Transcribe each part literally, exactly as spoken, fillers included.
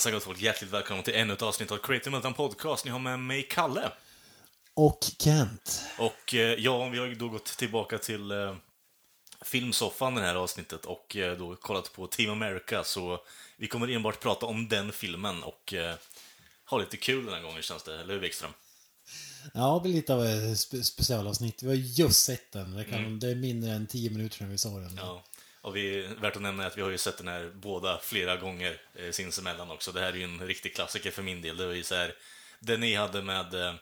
Så gott folk, hjärtligt välkomna till ännu ett avsnitt av Creative Mountain Podcast. Ni har med mig Kalle och Kent. Och ja, vi har då gått tillbaka till eh, filmsoffan det här avsnittet och eh, då kollat på Team America. Så vi kommer enbart prata om den filmen och eh, ha lite kul den här gången, känns det, eller hur Wikström? Ja, det är lite av ett spe- specialavsnitt. Vi har just sett den, det, kan, mm. det är mindre än tio minuter när vi såg den. Ja. Och vi, värt att nämna är att vi har ju sett den här båda flera gånger eh, sinsemellan också. Det här är ju en riktig klassiker för min del. Det var ju så här, det ni hade med eh,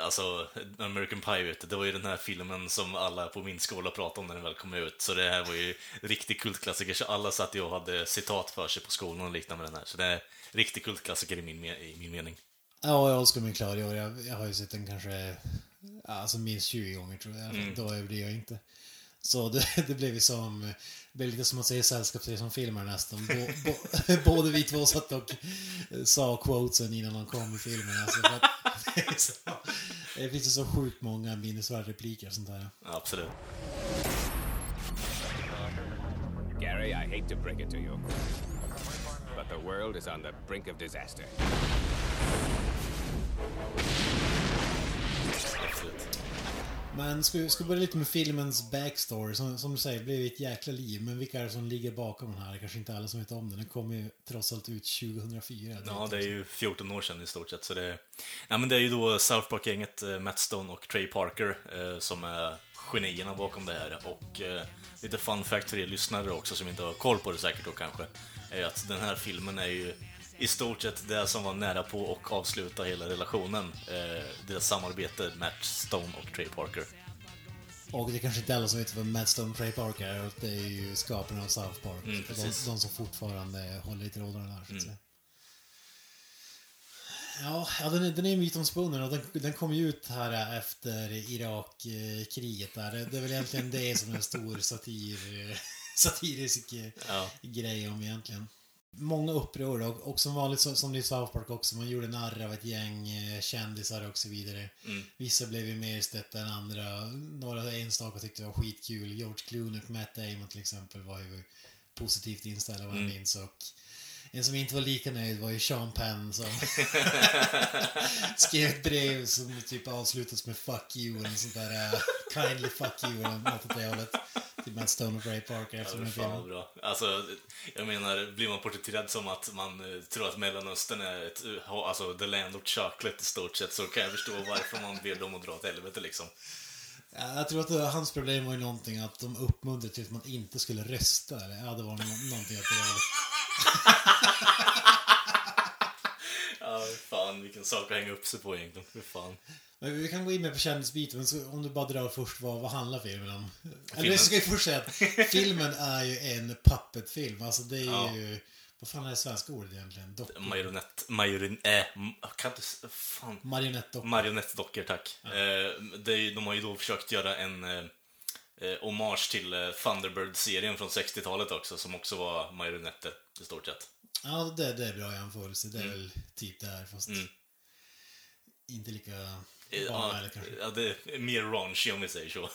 alltså American Pie, vet du, det var ju den här filmen som alla på min skola pratade om när den väl kom ut. Så det här var ju riktig kultklassiker. Så alla satt ju och hade citat för sig på skolan och liknande med den här. Så det är riktig kultklassiker i min, i min mening. Ja, jag skulle mig klar i år. Jag, jag har ju sett den kanske alltså minst tjugo gånger tror jag. Mm. Då är det jag inte. Så det, det blev ju som det blev lite som att säga sällskapsresa som filmer nästan. Bo, bo, både vi två satt och sa quotesen innan de kom i filmen. Alltså, för att, så, det finns ju så sjukt många minnesvärda repliker och sånt där. Absolut. Gary, I hate to break it to you, but the world is on the brink of disaster. Absolut. Men ska vi börja lite med filmens backstory. Som, som du säger, det blev ett jäkla liv. Men vilka är det som ligger bakom den här? Det kanske inte alla som vet om den. Den kom ju trots allt ut tjugohundrafyra. Ja, det är ju fjorton år sedan i stort sett. Så det, ja, men det är ju då South Park-gänget, Matt Stone och Trey Parker, eh, som är genierna bakom det här. Och eh, lite fun fact för er lyssnare också som inte har koll på det säkert då kanske, är att den här filmen är ju i stort sett det som var nära på och avsluta hela relationen, eh, deras samarbete, Matt Stone och Trey Parker. Och det är kanske inte alla som vet vad Matt Stone och Trey Parker är, och det är ju skaparna av South Park. Mm, de, de som fortfarande håller lite råd av den här, så att säga. Ja, ja, den, den är mytomspunnen och den, den kom ju ut här efter Irak-kriget där. Det, det är väl egentligen det som är en stor satir, satirisk ja. grej om egentligen. Många uppror och, och som vanligt så, som det i South Park också, man gjorde narr av ett gäng eh, kändisar och så vidare. Mm. Vissa blev ju mer stötta än andra. Några enstaka tyckte det var skitkul. George Clooney och Matt Damon till exempel var ju positivt inställda, vad jag mm. minns. Och en som inte var lika nöjd var ju Sean Penn som skrev ett brev som typ avslutas med fuck you och sånt där, uh, kindly fuck you och något åt det hållet. Till Matt Stone och Ray Parker efter ja, den filmen. Bra. Alltså, jag menar, blir man porträtterad som att man tror att Mellanöstern är ett, alltså the land of chocolate i stort sett, så kan jag förstå varför man ber dem att dra åt helvete liksom. Ja, jag tror att det, hans problem var ju någonting att de uppmuntrade till att man inte skulle rösta. Eller? Ja, det var no- någonting att det var... ja, fan, vilken sak att hänga upp sig på egentligen, för fan. Men vi kan gå in med på kändisbiten, men om du bara drar först, vad, vad handlar filmen om? Filmen. Eller ska jag först säga att filmen är ju en puppetfilm, alltså det är ja. ju, vad fan är det svenska ordet egentligen? Docker. Marionett, marion, äh, kan inte, fan. Marionettdocker. Marionettdocker, tack. Ja. Eh, det är, de har ju då försökt göra en eh, hommage till eh, Thunderbird-serien från sextiotalet också, som också var marionetter i stort sett. Ja, det, det är bra jämförelse, det är mm. väl typ det här, fast mm. inte lika... Ja, ja, det är mer raunchy om vi säger så.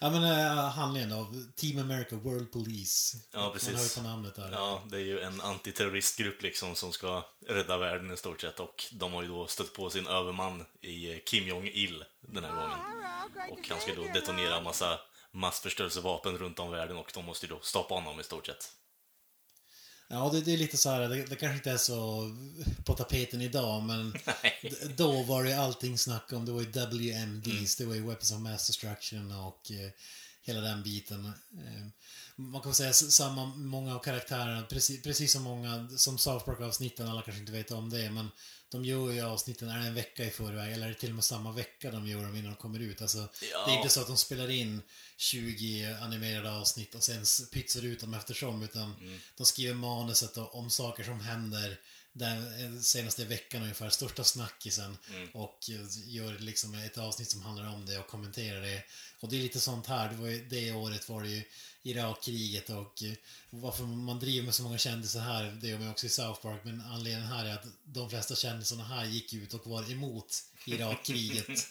Ja, men uh, handlingen av Team America World Police. Ja, precis. Man hör på namnet där. Ja, det är ju en antiterroristgrupp liksom som ska rädda världen i stort sett. Och de har ju då stött på sin överman i Kim Jong-il den här gången. Och han ska då detonera en massa massförstörelsevapen runt om världen. Och de måste ju då stoppa honom i stort sett. Ja, det, det är lite så här, det, det kanske inte är så på tapeten idag, men d- då var det allting snack om, det var ju W M Ds, mm. det var ju Weapons of Mass Destruction och eh, hela den biten. Eh, man kan säga samma många av karaktärerna, precis, precis som många som South Park-avsnitten, alla kanske inte vet om det, men de gör ju avsnitten, är det en vecka i förväg eller är det till och med samma vecka de gör dem innan de kommer ut, alltså, ja. Det är inte så att de spelar in tjugo animerade avsnitt och sen pytsar ut dem eftersom, utan mm. de skriver manuset om saker som händer den senaste veckan ungefär, största snackisen, mm. och gör liksom ett avsnitt som handlar om det och kommenterar det. Och det är lite sånt här, det, var ju, det året var det ju Irak-kriget, och varför man driver med så många kändisar här, det gör man också i South Park, men anledningen här är att de flesta kändisarna här gick ut och var emot Irak-kriget.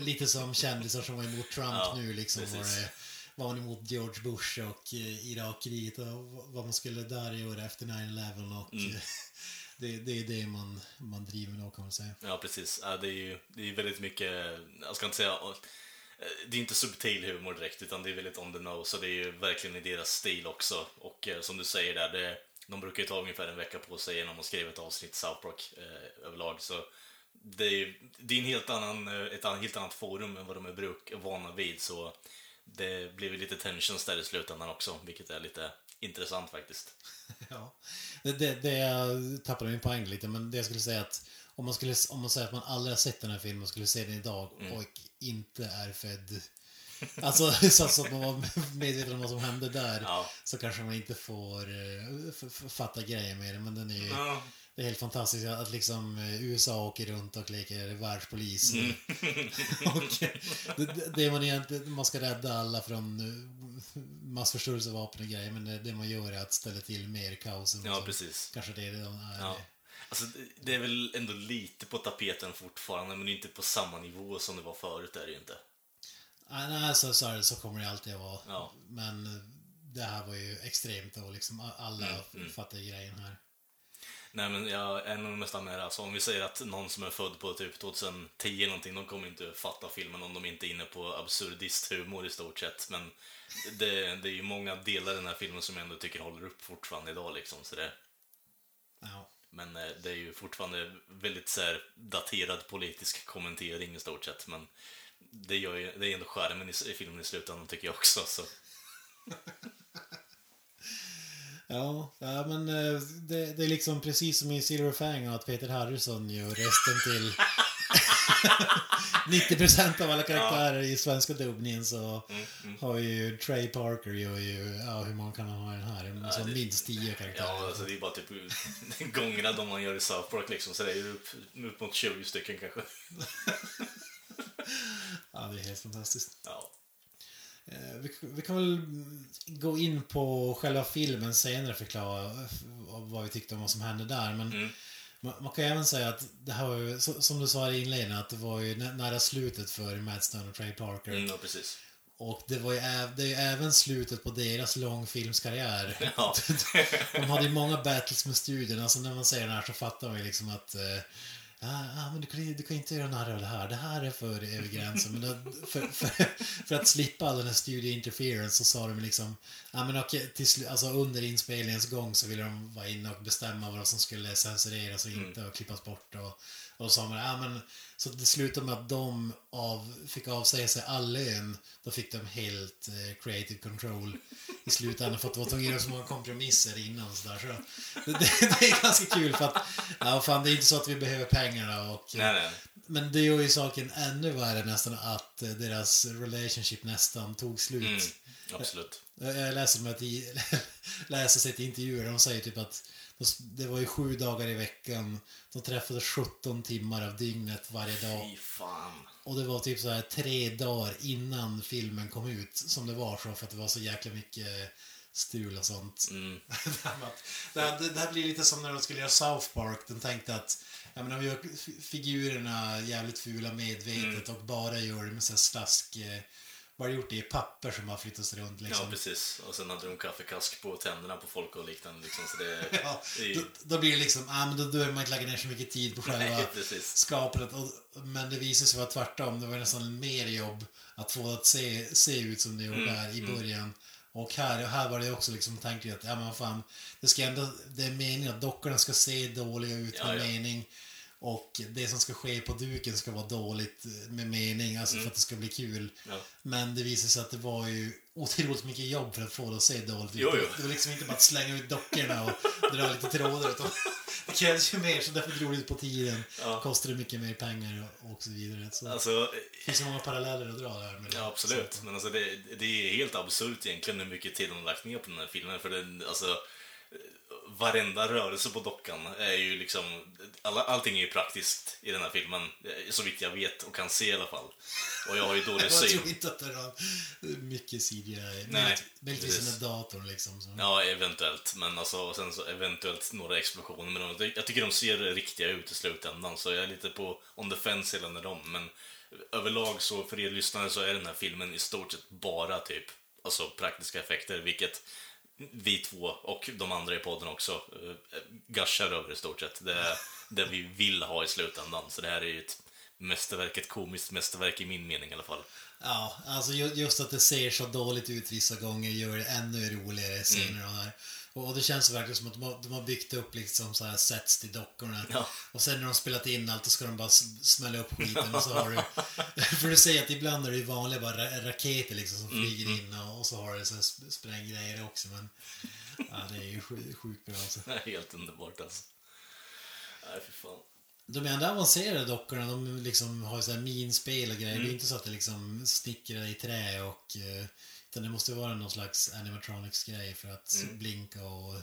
Lite som kändisar som var emot Trump, ja, nu liksom, var, det, var man emot George Bush och Irak-kriget och vad man skulle där göra efter nio elva och mm. Det, det är det man, man driver med, kan man säga. Ja, precis. Ja, det är ju det är väldigt mycket, jag ska inte säga, det är inte subtil humor direkt, utan det är väldigt on the nose, så det är ju verkligen i deras stil också. Och eh, som du säger där, det, de brukar ju ta ungefär en vecka på sig genom att skriva ett avsnitt South Park eh, överlag, så det är, det är en helt annan, ett helt annat forum än vad de är bruk, vana vid, så det blir lite tensions där i slutändan också, vilket är lite intressant faktiskt. Ja, det, det, det tappade min poäng lite, men det jag skulle säga att om man, skulle, om man säger att man aldrig har sett den här filmen och skulle se den idag mm. och inte är född, alltså så att man var medveten om vad som hände där, ja. Så kanske man inte får f- f- fatta grejer med det, men den är ju, ja. Det är helt fantastiskt att liksom U S A åker runt och leker världspolis mm. och det, det man egentligen, man ska rädda alla från massförstörelsevapen och grejer, men det, det man gör är att ställa till mer kaos. Ja, precis. Kanske det är det. Ja. Alltså, det är väl ändå lite på tapeten fortfarande, men inte på samma nivå som det var förut, är det ju inte. Ah, nej, så, så, så kommer det alltid att vara. Ja. Men det här var ju extremt och liksom alla mm, mm. fattar grejen här. Nej, men jag är nog nästan med det. Alltså, om vi säger att någon som är född på typ tjugohundratio någonting, de kommer inte fatta filmen om de inte är inne på absurdist humor i stort sett. Men det, det är ju många delar i den här filmen som jag ändå tycker håller upp fortfarande idag liksom, så det... Ja. Men det är ju fortfarande väldigt så här, daterad politisk kommentering i stort sett. Men det, gör ju, det är ändå skärmen i, i filmen i slutändan, tycker jag också. Så. Ja, ja, men det, det är liksom precis som i Silver Fang, att Peter Harrison gör resten till nittio procent av alla karaktärer, ja. I svenska dubbningen så mm, mm. har ju Trey Parker gör ju, ja, hur många kan man ha den här? Ja, så det, minst tio karaktärer. Ja, alltså det är bara typ gångerna de man gör i South Park liksom, så det är ju upp, upp mot tjugo stycken kanske. Ja, det är helt fantastiskt. Ja. Vi, vi kan väl gå in på själva filmen senare, förklara vad vi tyckte om vad som hände där, men mm. man, man kan även säga att det här var ju, som du sa i inledningen, att det var ju nära slutet för Matt Stone och Trey Parker. Mm, ja, precis. Och det var ju, det är ju även slutet på deras långfilmskarriär. Ja. De hade ju många battles med studierna, så när man säger det här så fattar man ju liksom att Ja, ja, men du kan, du kan inte göra den här eller det här. Det här är för över gränsen. Men det, för, för, för att slippa all den här studio interference så sa de liksom, ja, men okej, till, alltså under inspelningens gång så ville de vara inne och bestämma vad som skulle censureras och inte och klippas bort. Och, och så, ja, men, så det slutade med att de av, fick avsäga sig all lön. Då fick de helt eh, creative control i slutändan, för att det var tvungen så många kompromisser innan. Så där, så det, det, det är ganska kul, för att ja, fan, det är inte så att vi behöver pengarna. Och, nej, nej. Men det gör ju saken ännu värre nästan, att deras relationship nästan tog slut. Mm, absolut. Jag, jag läser, med att i, läser sig till intervjuer, de säger typ att det var ju sju dagar i veckan. De träffades sjutton timmar av dygnet varje dag. Fy fan. Och det var typ så här tre dagar innan filmen kom ut som det var så, för att det var så jäkla mycket strul och sånt. Mm. det, här, det här blir lite som när de skulle göra South Park. De tänkte att ja, men om vi gör figurerna jävligt fula medvetet mm. och bara gör det med så här slask... Bara gjort det i papper som har flyttats runt liksom. Ja, precis. Och sen hade de kaffekask på tänderna på folk och liknande liksom, så det, ja, det ju... då, då blir det liksom, ah, men då behöver man inte lägga ner så mycket tid på själva skapandet. Och, men det visade sig vara tvärtom. Det var nästan mer jobb att få det att se, se ut som det gjorde mm, där i början. Mm. Och här, och här var det också liksom, tänkte jag att ja, men fan, det, ska ändå, det är meningen att dockorna ska se dåliga ut med, ja, ja, mening. Och det som ska ske på duken ska vara dåligt med mening, alltså mm. för att det ska bli kul. Ja. Men det visar sig att det var ju otroligt mycket jobb för att få det att se dåligt. Jo, jo. Det var liksom inte bara att slänga ut dockorna och dra lite trådar. Utan det krävs ju mer, så därför drog det på tiden. Ja. Kostar det mycket mer pengar och, och så vidare. Så alltså, det finns så många paralleller att dra där. Med ja, absolut. Så. Men alltså, det, det är helt absurt egentligen hur mycket tid de har lagt ner på den här filmen. För den, alltså... varenda rörelse på dockan är ju liksom, all, allting är ju praktiskt i den här filmen, så vitt jag vet och kan se i alla fall. Och jag har ju dålig syn. Jag tror inte att det har mycket C G I. Nej. Möjligtvis en dator liksom. Så. Ja, eventuellt. Men alltså, och sen så eventuellt några explosioner. Men de, jag tycker de ser riktiga ut i slutändan, så jag är lite på on the fence hela när de. Men överlag så, för er lyssnare, så är den här filmen i stort sett bara typ, alltså praktiska effekter, vilket... vi två och de andra i podden också gashar över i stort sett. Det är det vi vill ha i slutändan. Så det här är ju ett mästerverk, ett komiskt mästerverk i min mening i alla fall. Ja, alltså just att det ser så dåligt ut vissa gånger gör det ännu roligare scener mm. här. Och det känns verkligen som att de har byggt upp liksom så här sets till dockorna. Ja. Och sen när de spelat in allt, så ska de bara smälla upp skiten och så har du... för du säger att ibland är det vanliga bara raketer liksom som flyger mm. in, och så har det så här spränggrejer också. Men ja, det är ju sjukt sjuk bra alltså. Det är helt underbart alltså. Nej, för fan. De enda avancerade dockorna, de liksom har ju så här minspel och grejer. Mm. Det är inte så att det liksom sticker i trä och... det måste vara någon slags animatronics-grej för att mm. blinka och...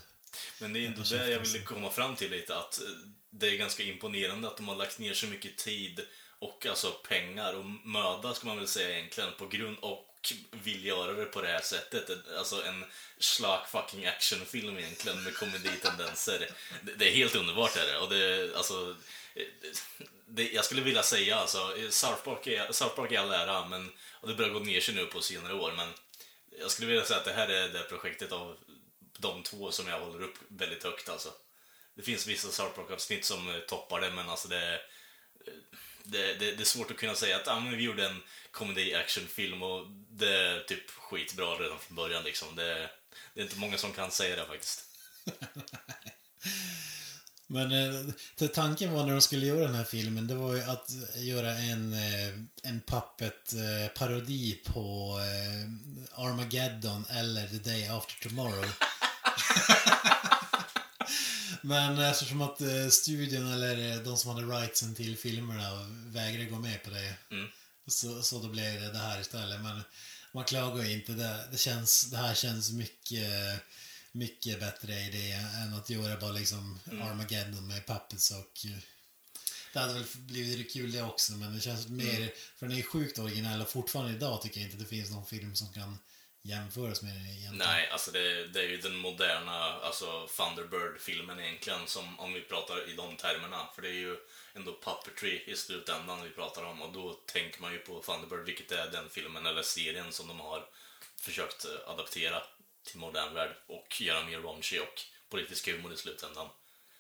Men det är ändå det jag ville komma fram till lite, att det är ganska imponerande att de har lagt ner så mycket tid och alltså pengar och möda, ska man väl säga egentligen, på grund och vill göra det på det här sättet. Alltså en schlag fucking actionfilm egentligen med komeditendenser. Det är helt underbart är det, och det alltså... Det, jag skulle vilja säga alltså, South Park är, South Park är all ära, men, och det börjar gå ner sig nu på senare år, men jag skulle vilja säga att det här är det projektet av de två som jag håller upp väldigt högt alltså. Det finns vissa South Park-avsnitt som toppar det, men alltså det, det, det, det är svårt att kunna säga att ah, men vi gjorde en comedy-action-film och det är typ skitbra redan från början liksom. Det, det är inte många som kan säga det faktiskt. Men eh, tanken var när de skulle göra den här filmen, det var ju att göra en, eh, en puppet-parodi eh, på eh, Armageddon eller The Day After Tomorrow. Men eftersom att eh, studion eller de som hade rightsen till filmerna vägrade gå med på det mm. så, så då blev det det här istället. Men man klagar ju inte, det, det, känns, det här känns mycket... Eh, mycket bättre idé än att göra bara liksom mm. Armageddon med puppets, och det hade väl blivit kul det också, men det känns mer mm. för den är sjukt originell, och fortfarande idag tycker jag inte det finns någon film som kan jämföras med den egentligen. Nej, alltså det, det är ju den moderna alltså Thunderbird-filmen egentligen, som om vi pratar i de termerna, för det är ju ändå puppetry i slutändan vi pratar om, och då tänker man ju på Thunderbird, vilket är den filmen eller serien som de har försökt adaptera till modern värld och göra mer raunchy och politisk humor i slutändan.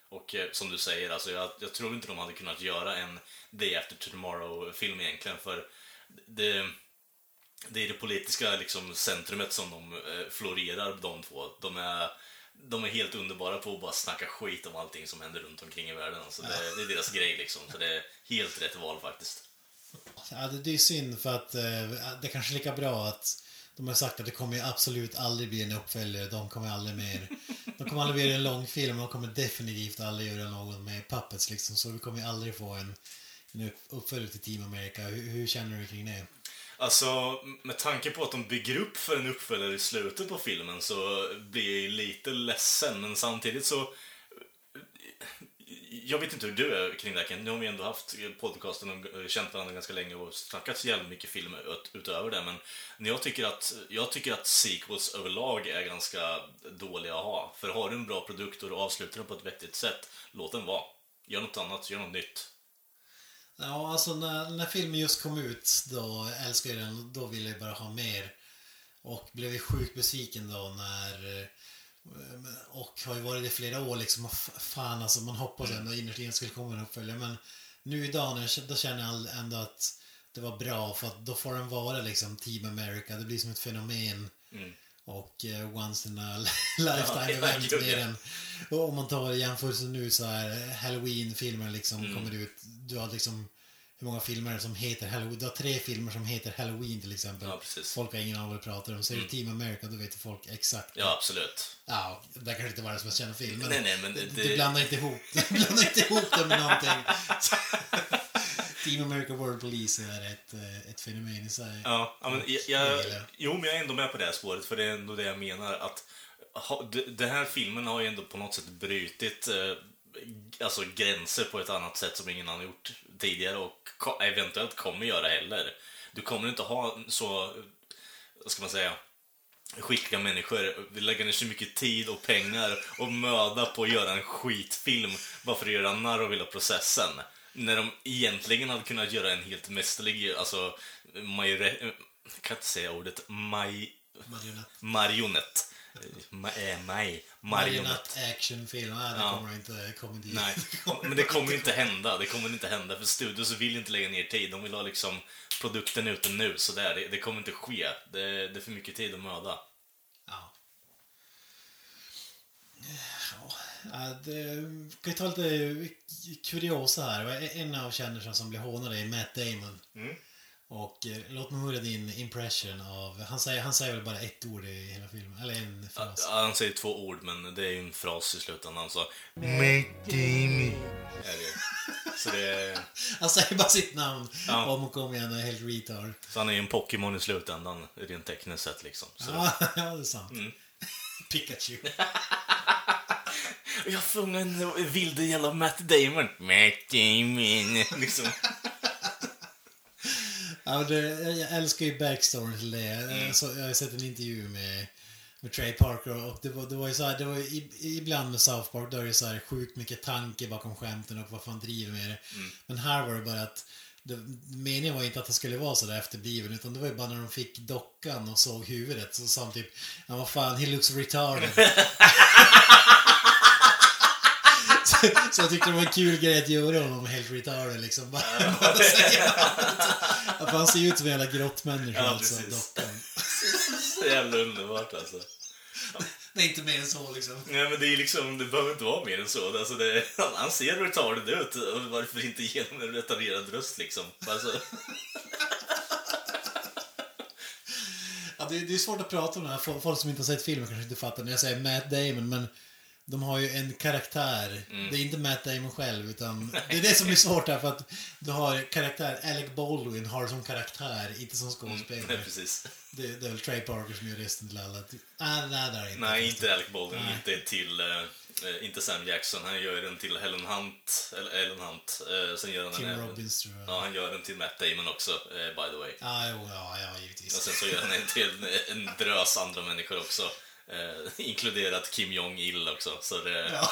Och eh, som du säger, alltså jag, jag tror inte de hade kunnat göra en Day After Tomorrow-film egentligen, för det, det är det politiska liksom centrumet som de eh, florerar, de två. De är, de är helt underbara på att bara snacka skit om allting som händer runt omkring i världen. Så det, det är deras grej liksom, så det är helt rätt val faktiskt. Ja, det är synd, för att eh, det är kanske lika bra att de har sagt att det kommer absolut aldrig bli en uppföljare. De kommer aldrig mer. De kommer aldrig bli en lång film. De kommer definitivt aldrig göra någon med puppets liksom. Så vi kommer aldrig få en, en uppföljare till Team America. Hur, hur känner du kring det? Alltså, med tanke på att de bygger upp för en uppföljare i slutet på filmen, så blir jag lite ledsen. Men samtidigt så... jag vet inte hur du är kring det här. Nu har vi ändå haft podcasten och känt varandra ganska länge och snackat så jävla mycket film ut- utöver det. Men jag tycker, att, jag tycker att sequels överlag är ganska dåliga att ha. För har du en bra produkt och avslutar den på ett vettigt sätt, låt den vara. Gör något annat, gör något nytt. Ja, alltså när, när filmen just kom ut, då älskade jag den, då ville jag bara ha mer. Och blev jag sjukt besviken då när... och har ju varit i flera år liksom, och fan alltså, man hoppas ändå innerst inne skulle komma en uppföljare, men nu idag då känner jag ändå att det var bra, för att då får den vara liksom Team America, det blir som ett fenomen mm. och uh, once in a lifetime event mer än, och om man tar jämförelsen nu så här, Halloween-filmer liksom mm. kommer ut, du har liksom hur många filmer som heter Halloween. Du har tre filmer som heter Halloween till exempel. Ja, precis. Folk har ingen aning vad de pratar om. Så mm. är det Team America, då vet folk exakt. Ja, absolut. Ja, det kanske inte var det som jag känner filmen. Nej, nej, men det... Du, du blandar inte ihop du blandar inte ihop det med någonting. Team America World Police är ett, ett fenomen i sig. Ja, men jag, jag, jo, men jag är ändå med på det här spåret. För det är ändå det jag menar. Att ha, den här filmen har ju ändå på något sätt brutit... alltså gränser på ett annat sätt som ingen har gjort tidigare och eventuellt kommer göra heller. Du kommer inte ha så, vad ska man säga, skickliga människor. Vi lägger ner så mycket tid och pengar och möda på att göra en skitfilm bara för att göra narr av hela processen. När de egentligen hade kunnat göra en helt mästerlig, alltså majore, kan inte säga ordet, maj, marionett. marionett. Ma- äh, maj. Marionett actionfilm, nej, det ja. kommer inte kommer dit. Nej, men det kommer inte hända. Det kommer inte hända för studios vill inte lägga ner tid. De vill ha liksom produkten ute nu så där. Det, det kommer inte ske. Det, det är för mycket tid och möda. Ja. Ja, det, kan jag ta lite kuriosa här. En av kännerna som blir hånad är Matt Damon. Mm. Och eh, låt mig höra din impression av... Han säger, han säger väl bara ett ord i hela filmen? Eller en fras? Ja, han säger två ord, men det är ju en fras i slutändan. Han sa... Make Så det... Han säger bara sitt namn. Ja. Om och om igen, är helt retard. Så han är ju en Pokémon i slutändan, rent tekniskt sett liksom. Så ja, det... ja, det är sant. Mm. Pikachu. Jag fångar en vilde jävla Matt Damon. Matt Damon. Liksom... Ja, det, jag älskar ju backstory till det. Mm. Så jag har sett en intervju med, med Trey Parker och det var, det var ju så här, det var ju, ibland med South Park där är det så här sjukt mycket tanke bakom skämten och vad fan driver med det. Mm. Men här var det bara att det, meningen var inte att det skulle vara så där efterbliven utan det var ju bara när de fick dockan och såg huvudet så sa de typ ja, vad fan, he looks retarded. Så jag tyckte det var en kul grej att göra honom helt retarded liksom. Bara, bara säga att han ser ut som en jävla grottmänniska. Ja, alltså, dockan. Så jävla underbart alltså. Det är inte mer än så liksom. Nej, men det är liksom, det behöver inte vara mer än så alltså, det, han ser retarded ut. Varför inte genom en retarderad röst liksom alltså. Ja, det, det är svårt att prata om det här. Folk som inte har sett filmen kanske inte fattar när jag säger Matt Damon, men de har ju en karaktär. Mm. Det är inte Matt Damon själv utan det är det som är svårt här för att du har karaktär. Alec Baldwin har som karaktär, inte som skådespelare. Mm, nej, precis. Det, det är väl Trey Parker som gör resten till alla. Ah, nej, där är inte. Nej, inte Alec Baldwin. Nej. Inte till äh, inte Sam Jackson. Han gör den till Helen Hunt. Eller Helen Hunt. Äh, sen gör han Tim den Robbins, även, tror jag. Ja, han gör den till Matt Damon också, äh, by the way. Ah, jo, ja, ja, givetvis. Och sen så gör han en till en, en drös andra människor också. Eh, inkluderat Kim Jong-il också så det... ja.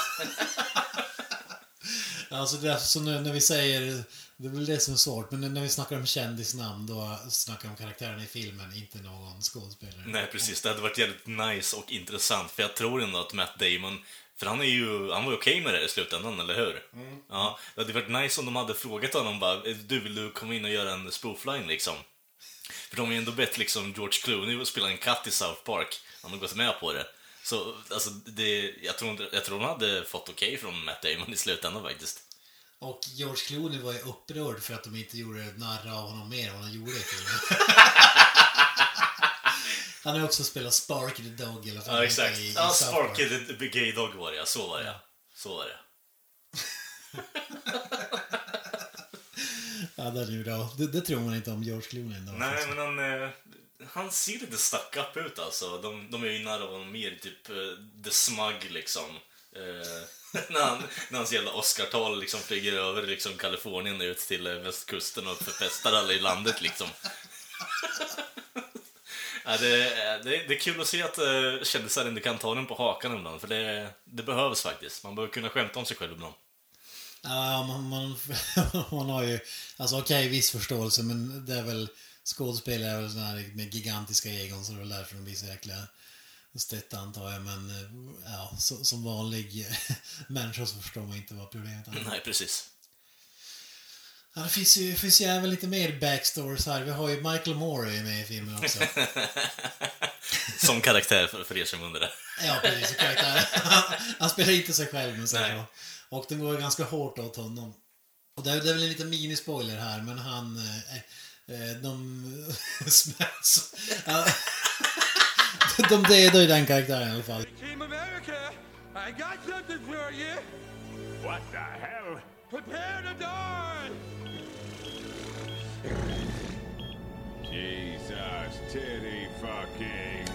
Alltså det är så nu när vi säger det är väl det som är svårt, men när vi snackar om kändisnamn då snackar vi om karaktären i filmen, inte någon skådespelare. Nej, precis, det hade varit jävligt nice och intressant för jag tror ändå att Matt Damon, för han är ju, han var ju okej med det i slutändan, eller hur? Mm. Ja, det hade varit nice om de hade frågat honom bara, du vill du komma in och göra en spoofline liksom. För de är ändå bett liksom George Clooney och spela en katt i South Park. Han har gått med på det. Så alltså, det, jag tror inte, jag tror han hade fått okej okay från Matt Damon i slutändan faktiskt. Och George Clooney var ju upprörd för att de inte gjorde narra av honom mer än vad han gjorde. Han har också spelat Spark the Dog eller ja, exakt. I, i ja, Spark the Gay Dog var det, så var det. Så var det. Ja, det är ju bra. Det, det tror man inte om George Clooney ändå. Nej, också. Men han... Eh... Han ser lite stuck up ut alltså. De, de är ju nära honom mer typ uh, The Smug liksom. uh, När han, när hans jävla Oscar-tal liksom flyger över liksom Kalifornien ut till uh, västkusten och förpestar alla i landet liksom. Ja, det, det, det är kul att se att uh, kändisar ändå kan ta den på hakan ibland. För det, det behövs faktiskt. Man bör kunna skämta om sig själv ibland. Ja, uh, man, man, man har ju alltså okej, okay, viss förståelse. Men det är väl skådespelare är väl sådana här med gigantiska ögon så det var därför de blir så jäkla stötta antar jag, men ja, så, som vanlig människa så förstår man inte vad problemet är. Nej, precis. Ja, det finns ju, finns ju även lite mer backstories här. Vi har ju Michael Moore med i filmen också. Som karaktär för, för er som undrar. Ja, precis, som karaktär. Han spelar inte sig själv men så här. Och den går ganska hårt åt honom. Och det är, det är väl en liten minispoiler här, men han eh, de smälls. De dödar ju den karaktären i alla fall. Team America, I got something for you. What the hell? Prepare to die. Jesus, titty fucking.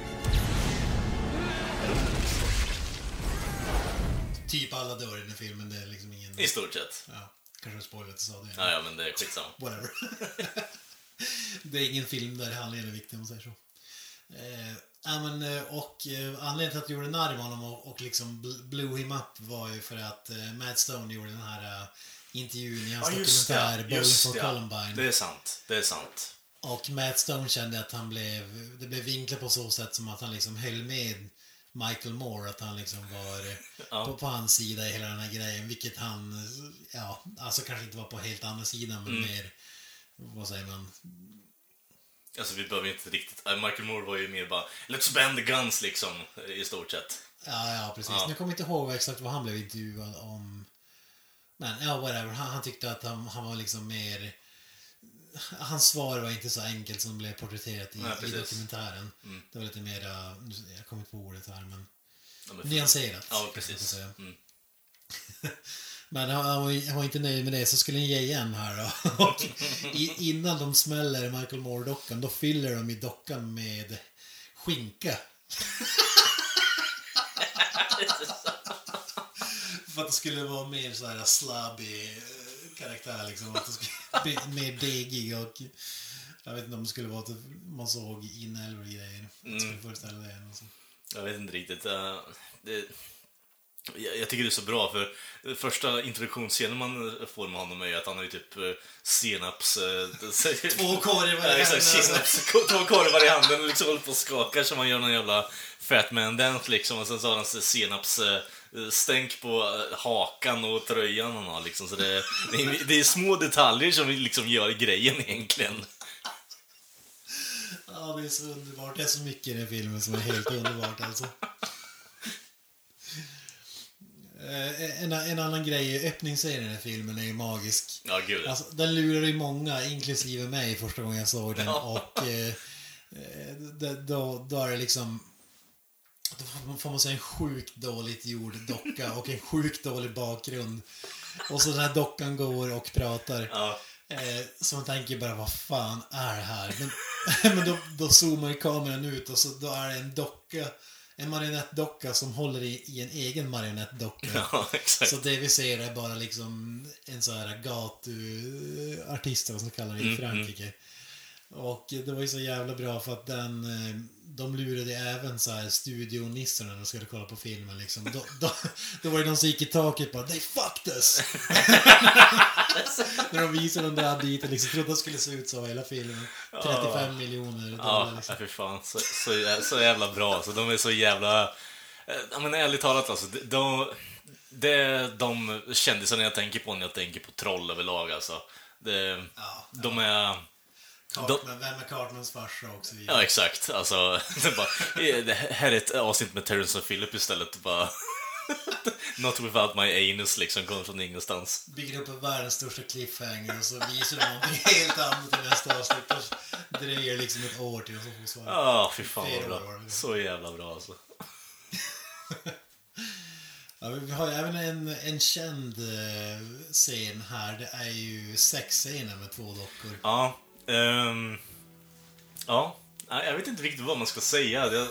Typ alla dör i den filmen, det är liksom ingen... I stort sett. Ja, kanske en spoiler att du sa det. Ja, ja, men det är skitsamma. Whatever. Det är ingen film där det handlar om det viktiga, om man säger så. Eh, ja, men, och eh, anledningen till att jag gjorde narr med honom och, och liksom blew him up var ju för att eh, Matt Stone gjorde den här eh, intervjun i hans ja, dokumentär det, Bowling for ja. Columbine. Det är sant, det är sant. Och Matt Stone kände att han blev, det blev vinklat på så sätt som att han liksom höll med Michael Moore, att han liksom var ja. på, på hans sida i hela den här grejen, vilket han, ja, alltså kanske inte var på helt andra sidan, men mm. mer, vad säger man? Alltså vi behöver inte riktigt, Michael Moore var ju mer bara, let's bend the guns liksom, i stort sett. Ja, ja, precis. Ja. Nu kommer inte ihåg exakt vad han blev intervjuad om, men ja, whatever, han, han tyckte att han, han var liksom mer... Hans svar var inte så enkelt som blev porträtterat i, nej, i dokumentären. Mm. Det var lite mer, jag kommer inte på ordet här, men, ja, men nyanserat. Ja, precis. Mm. Men han, han var inte nöjd med det, så skulle han ge igen här då. Och i, innan de smäller Michael Moore-dockan, då fyller de i dockan med skinka. För att det skulle vara mer så här slabbig karaktär liksom, att det skulle bli mer degig, och jag vet inte om det skulle vara att man såg inälvor i grejer, mm. skulle föreställa det eller så. Jag vet inte riktigt uh, det, jag, jag tycker det är så bra, för första introduktionsscenen man får med honom är ju att han har ju typ uh, senaps uh, två korvar i handen, två korvar i handen och liksom håller på och skakar som man gör någon jävla Fatman dance liksom, och sen så har han senaps uh, stänk på hakan och tröjan och något, liksom. Så det, det, är, det är små detaljer som liksom gör grejen egentligen. Ja, det är så underbart. Det är så mycket i den filmen som är helt underbart alltså. En, en annan grej, öppningsserien i den här filmen är ju magisk. Ja, gud. Alltså, den lurar ju många, inklusive mig, första gången jag såg den. Ja. Och eh, då, då är det liksom... Då får man säga en sjukt dåligt gjord docka och en sjukt dålig bakgrund. Och så den här dockan går och pratar. Ja. Eh, så man tänker bara, vad fan är det här? Men, men då, då zoomar kameran ut och så då är det en docka, en marionettdocka som håller i, i en egen marionettdocka. Ja, exakt. Så det vi ser är bara liksom en sån här gatuartist som kallar det i Frankrike. Mm, mm. Och det var ju så jävla bra för att den, de lurade även så här studionisserna när de skulle kolla på filmen liksom. Då, då, då var det någon som gick i taket och bara, they fucked us! När de visade den där dit och liksom trodde att det skulle se ut så hela filmen. trettiofem oh. miljoner. Ja, liksom. För fan. Så, så, så jävla bra. Så de är så jävla... Ja, men ärligt talat alltså. De, de, de kändisarna jag tänker på när jag tänker på troll överlag alltså. De, ja, de är... Cartman, vem är Cartmans farsa också? Ja, exakt. Alltså, det, bara, det här är ett avsnitt med Terrence och Philip istället. Bara, not without my anus, liksom, kommer från ingenstans. Bygger upp världens största cliffhanger och så visar de någonting helt annat i nästa avsnitt. Det är liksom ett år till och så får svar. Ja, oh, fy fan vad bra. År, så jävla bra, alltså. Ja, vi har ju även en, en känd scen här. Det är ju sexscener med två dockor. Ja. Um, ja, jag vet inte riktigt vad man ska säga. Det,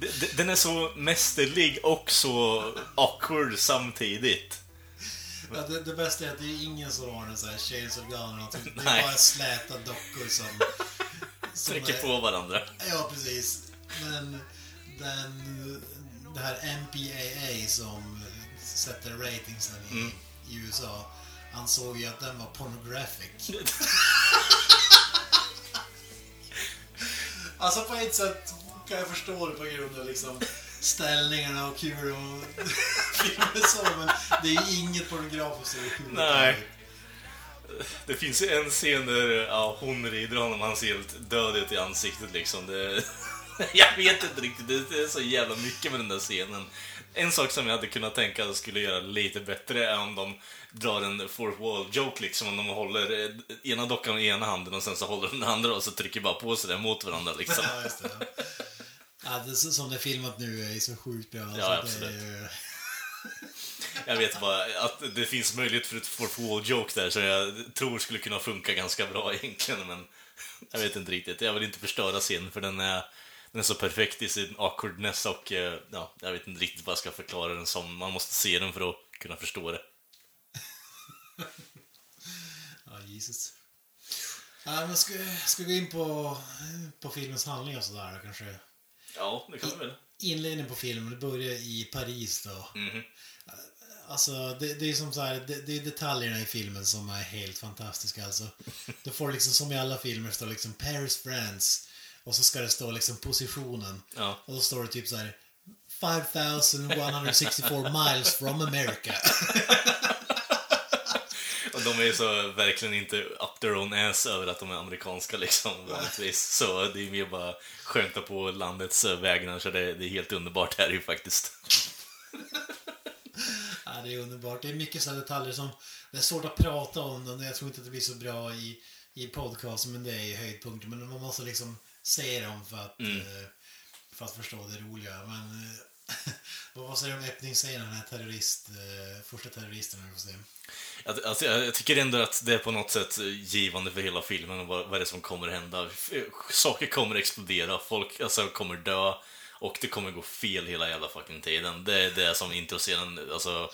det, den är så mästerlig och så awkward samtidigt. Ja, det, det bästa är att det är ingen som har en sån här tjejsorgan. Det är nej. Bara släta dockor som, som trycker är, på varandra. Ja, precis. Men den, det här M P A A som sätter ratingsen i, mm. i U S A, ansåg ju att den var pornographic. Alltså på ett sätt kan jag förstå det på grund av liksom ställningarna och kul och filmer så, men det är ju inget pornografiskt. Nej. Det finns ju en scen där ja, hon rider honom, han ser helt död ut i ansiktet liksom. Det, jag vet inte riktigt, det är så jävla mycket med den där scenen. En sak som jag hade kunnat tänka skulle göra lite bättre är om de drar en fourth wall joke, liksom, om de håller ena dockan i ena handen och sen så håller de den andra och så trycker bara på sig där mot varandra, liksom. Ja, just det. Ja. Ja, det som det är filmat nu är så sjukt bra. Ja, alltså, absolut. Det är... jag vet bara att det finns möjlighet för ett fourth wall joke där, så jag tror skulle kunna funka ganska bra egentligen, men jag vet inte riktigt. Jag vill inte förstöra scenen, för den är... den är så perfekt i sin awkwardness, och ja, jag vet inte riktigt vad jag ska förklara den som. Man måste se den för att kunna förstå det. Ja, Jesus. Ja, men ska, ska vi gå in på, på filmens handling och sådär kanske? Ja, det kan vi väl. Inledningen på filmen, det börjar i Paris då. Mm-hmm. Alltså, det, det är som så här, det, det är detaljerna i filmen som är helt fantastiska. Alltså, du får liksom som i alla filmer står liksom Paris, France. Och så ska det stå liksom positionen. Ja. Och då står det typ så här five thousand one hundred sixty-four miles from America. Och de är så verkligen inte up their own ass över att de är amerikanska, liksom. Ja. Så det är mer bara skönt att på landets vägnar, så det, det är helt underbart här ju faktiskt. Ja, det är underbart. Det är mycket sådana detaljer som det är svårt att prata om, och jag tror inte att det blir så bra i, i podcast, men det är ju höjdpunkter. Men man måste liksom säger dem för att, mm. för att förstå det roliga. Men vad säger du om öppningsscenen, den här terrorist, första terroristen? Alltså, jag tycker ändå att det är på något sätt givande för hela filmen och vad, vad det är som kommer hända. Saker kommer explodera, folk alltså, kommer dö, och det kommer gå fel hela jävla fucking tiden. Det är det som introscenen, alltså,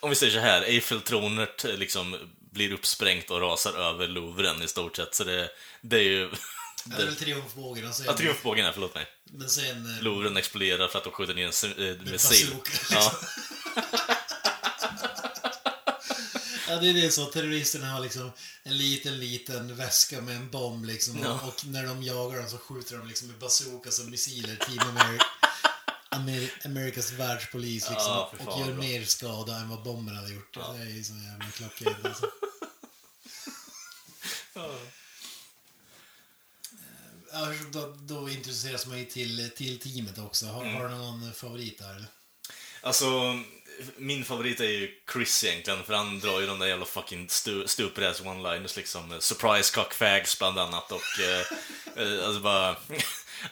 om vi säger så här, Eiffeltornet liksom blir uppsprängt och rasar över Louvren i stort sett, så det, det är ju... Det är väl triumfbågen. Alltså, ja, triumfbågen är, förlåt mig. Men sen... Louvren exploderar för att de skjuter ner en äh, missil. Liksom. Ja. Ja, det är det, så terroristerna har liksom en liten, liten väska med en bomb, liksom. Ja. Och, och när de jagar dem så skjuter de liksom med bazookas och missiler. Team America, Amer- Amerikas världspolis, liksom. Ja, och gör bra. Mer skada än vad bomberna hade gjort. Ja. Det är ju så jävla klockrent, alltså. Ja. Då, då introduceras man ju till, till teamet också. Har, mm. har du någon favorit där, eller? Alltså, min favorit är ju Chris egentligen, för han drar ju de där jävla fucking stu, stupräs one-liners, liksom. Surprise cockfags bland annat. Och eh, alltså bara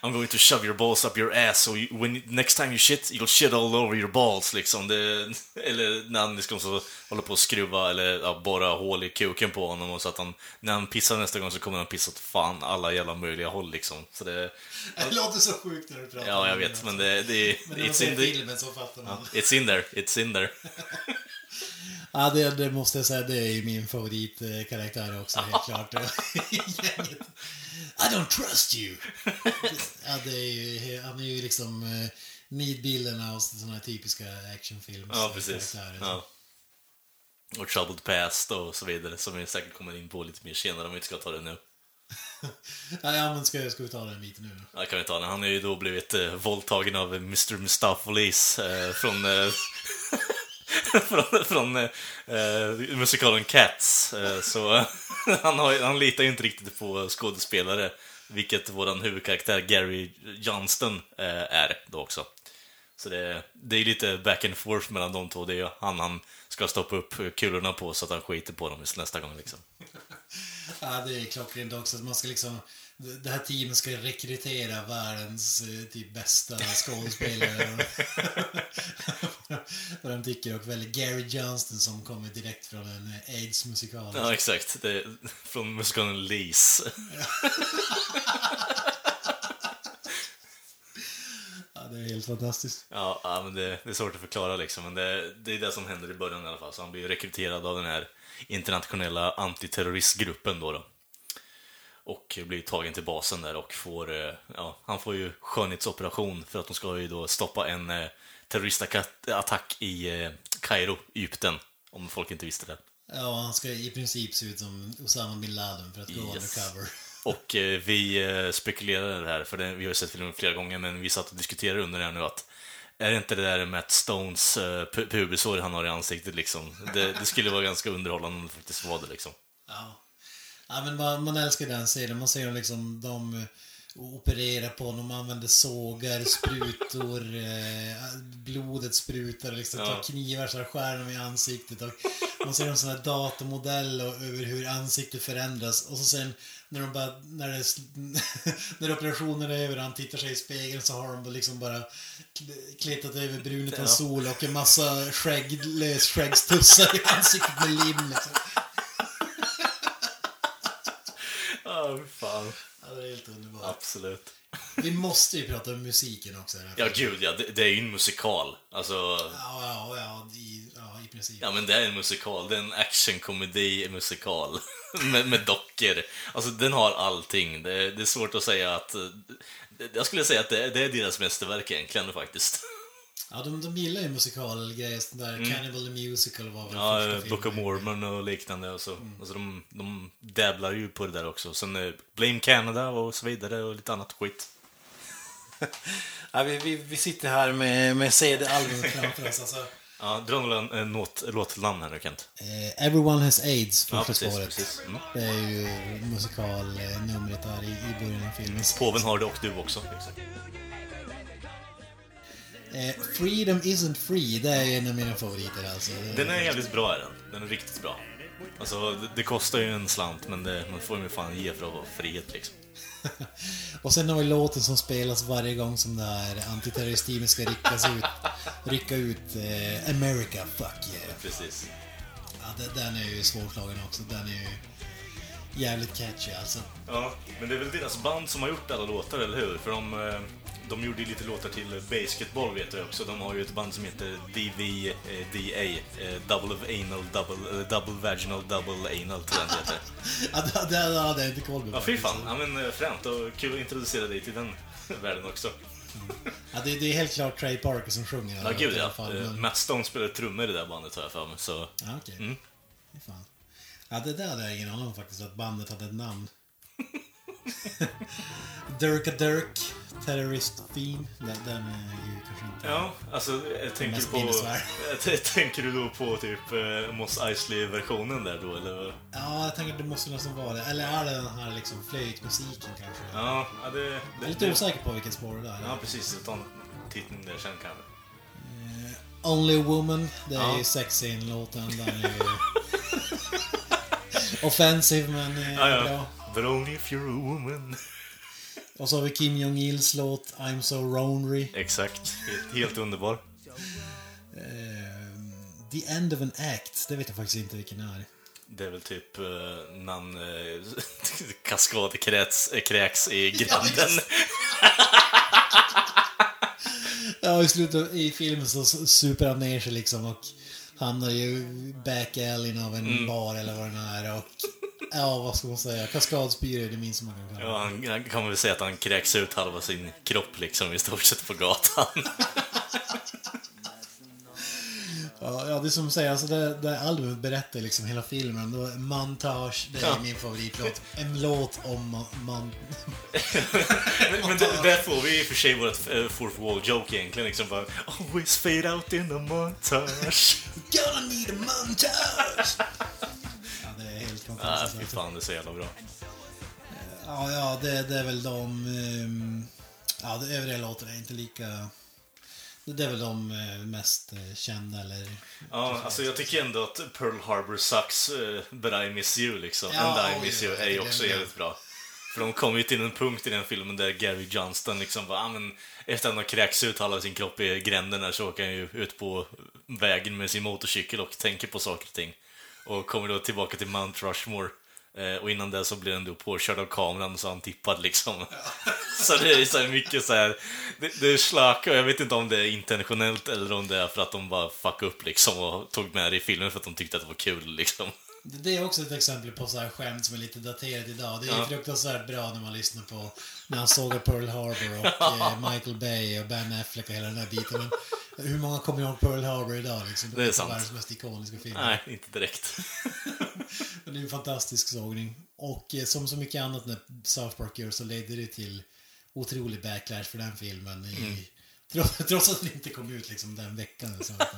I'm going to shove your balls up your ass, so you, when, next time you shit, you'll shit all over your balls, liksom. Det, eller när han liksom så håller på att skruva eller ja, borra hål i kuken på honom, och så att han, när han pissar nästa gång så kommer han pissa åt fan alla jävla möjliga håll, liksom. Så det, det låter så sjukt när du pratar. Ja, jag vet, men det, det, men det it's in the filmen, så fattar man. Ja, it's in there, it's in there. Ja, det, det måste jag säga, det är ju min favoritkaraktär också, helt klart. I don't trust you. Ja, det är ju, han är ju liksom eh, nidbilderna och sådana här typiska actionfilms. Ja, precis. Ja. Och Troubled Past och så vidare, som vi säkert kommer in på lite mer senare om vi inte ska ta det nu. Ja, men ska, ska vi ta den biten nu då? Ja, kan vi ta den. Han är ju då blivit eh, våldtagen av mister Mustafoulis eh, från... Eh, från från eh, musikalen Cats, eh, så han, har, han litar ju inte riktigt på skådespelare, vilket våran huvudkaraktär Gary Johnston eh, är då också. Så det, det är lite back and forth mellan de två. Det är ju han han ska stoppa upp kulorna på, så att han skiter på dem nästa gång, liksom. Ja, det är klockrent också att man ska liksom, det här teamet ska rekrytera världens typ bästa skådespelare. Vad de tycker, och väl Gary Johnston som kommer direkt från en AIDS-musikal. Ja, exakt. Det är från musikalen Lease. Ja, det är helt fantastiskt. Ja, ja, men det, det är svårt att förklara, liksom. Men det, det är det som händer i början i alla fall. Så han blir rekryterad av den här internationella antiterroristgruppen då då. Och blir tagen till basen där och får, ja, han får ju skönhetsoperation för att de ska ju då stoppa en eh, terroristattack i eh, Kairo, Egypten, om folk inte visste det. Ja, han ska i princip se ut som Osama bin Laden för att gå yes. undercover. Och eh, vi eh, spekulerar det här, för det, vi har ju sett filmen flera gånger, men vi satt och diskuterade under det här nu att är det inte det där Matt Stones eh, pu- pubisår han har i ansiktet, liksom? Det, det skulle vara ganska underhållande om det faktiskt var det, liksom. Ja. Ja, men man, man älskar den serien. Man ser liksom de och opererade på honom, använde sågar, sprutor, eh, blodet sprutar, liksom, ja. Knivar så här, skär dem i ansiktet, och man ser en sån här datamodell och över hur ansiktet förändras, och så sen när de bara, när, det, när operationen är över, han tittar sig i spegeln, så har de liksom bara kletat över brunet av sol och en massa skägg, lös skäggstussar i ansiktet med lim, liksom. Åh, oh, fan. Ja, det är helt underbart. Absolut. Vi måste ju prata om musiken också. Här, ja, gud, ja. Det, det är ju en musikal. Alltså... Ja, ja, ja, i, ja, i princip. Ja, men det är en musikal. Det är en actionkomedi-musikal med, med dockor. Alltså, den har allting. Det, det är svårt att säga att... Jag skulle säga att det, det är deras mästerverk egentligen, faktiskt. Ja, de, de gillar ju musikalgrejer. Den där mm. Cannibal the Musical var väl ja, första filmen. Book of Mormon och liknande. Och så. Mm. Alltså, de, de dabblar ju på det där också. Sen Blame Canada och så vidare och lite annat skit. Ja, vi, vi, vi sitter här med, med C D-albumet framför oss. Alltså. Ja, dra någon en låt, låtland här nu, Kent. Eh, Everyone Has AIDS, första ja, precis, spåret. Precis. Mm. Det är ju musikalnumret där i, i början av filmen. Påven har det och du också. Exakt. Eh, Freedom Isn't Free, det är en av mina favoriter, alltså. Den är jävligt bra, är den. Den är riktigt bra. Alltså, det, det kostar ju en slant, men det, man får ju fan ge för att vara frihet, liksom. Och sen har vi låten som spelas varje gång som det här antiterroristteamen ska ryckas ut, rycka ut eh, America, fuck yeah. Precis. Ja, den är ju svårslagen också. Den är ju jävligt catchy, alltså. Ja, men det är väl deras band som har gjort alla låtar, eller hur? För de... Eh... De gjorde lite låtar till basketball, vet jag också. De har ju ett band som heter D V D A, Double Anal, Double, double Vaginal, Double Anal, tror jag heter. Ja, det hade jag inte koll på. Ja, fy fan. Ja, men främt och kul att introducera dig till den världen också. Mm. Ja, det, det är helt klart Trey Parker som sjunger. Ja, gud ja. Men... Matt Stone spelar trummor i det där bandet, har jag för mig. Så... Ja, okej. Okay. Mm. Fan. Ja, det där hade jag ingen aning faktiskt, att bandet hade ett namn. Dirka Dirk, Terrorist Theme, den, den är ju kanske inte... Ja, alltså jag tänker på... Jag tänker du då på typ eh, Mos Eisley-versionen där då, eller? Ja, jag tänker att det måste nästan vara det. Eller är det den här liksom flöjtmusiken kanske? Ja, ja det... det jag är lite det... osäker på vilket spår det där. Ja, precis. Utan tittning där sen kanske. Uh, Only Woman, det är ja. Ju sexy-låten, den är ju... Offensive, men eh, ja, ja. Bra. But only if you're a woman. Och så har vi Kim Jong-ils låt I'm so lonely. Exakt, helt, helt underbar. uh, The End of an Act, det vet jag faktiskt inte vilken är. Det är väl typ uh, namn uh, kaskadkräks i gränden. Ja, i slutet i filmen så super han ner sig liksom och hamnar ju back alley av en mm. bar eller vad den är och ja, vad ska man säga? Kaskadspyr är det minst som man kan kalla. Ja, han, han kan väl säga att han kräks ut halva sin kropp liksom i stort sett på gatan. Ja, det är som säger, alltså det, det albumet berättar liksom hela filmen. Då, montage, det är ja. Min favoritlåt. En låt om man... man men men det, där får vi i och för sig vårt uh, fourth wall joke egentligen. Liksom bara, always fade out in a montage. Gonna need a montage. Ja, det är helt fantastiskt. Ja, fy fan, det är så jävla bra. Ja, ja det, det är väl de... Um, ja, det övriga låtarna är inte lika... Det är väl de mest kända eller... Ja, alltså jag tycker ändå att Pearl Harbor sucks, but I miss you liksom. Ja, and I miss you är ju också jävligt bra. För de kom ju till en punkt i den filmen där Gary Johnston liksom bara, ah, men efter att han har kräks ut halva sin kropp i gränden här så åker han ju ut på vägen med sin motorcykel och tänker på saker och ting. Och kommer då tillbaka till Mount Rushmore. Och innan det så blir han då påkörd av kameran så han tippad liksom. Ja. Så det är så mycket så här. Det, det är slack och jag vet inte om det är intentionellt eller om det är för att de bara fuck upp liksom och tog med det i filmen för att de tyckte att det var kul liksom. Det är också ett exempel på så här skämt som är lite daterat idag. Det är ja. Fruktansvärt bra när man lyssnar på när han sågar Pearl Harbor och Michael Bay och Ben Affleck och hela den där biten. Men hur många kommer ihåg Pearl Harbor idag liksom? Det är sant. Det är världens mest ikoniska film. Nej, inte direkt. Det är en fantastisk sågning. Och som så mycket annat när South Park gör så leder det till otrolig backlash för den filmen i, mm. trots, trots att den inte kom ut liksom den veckan så att,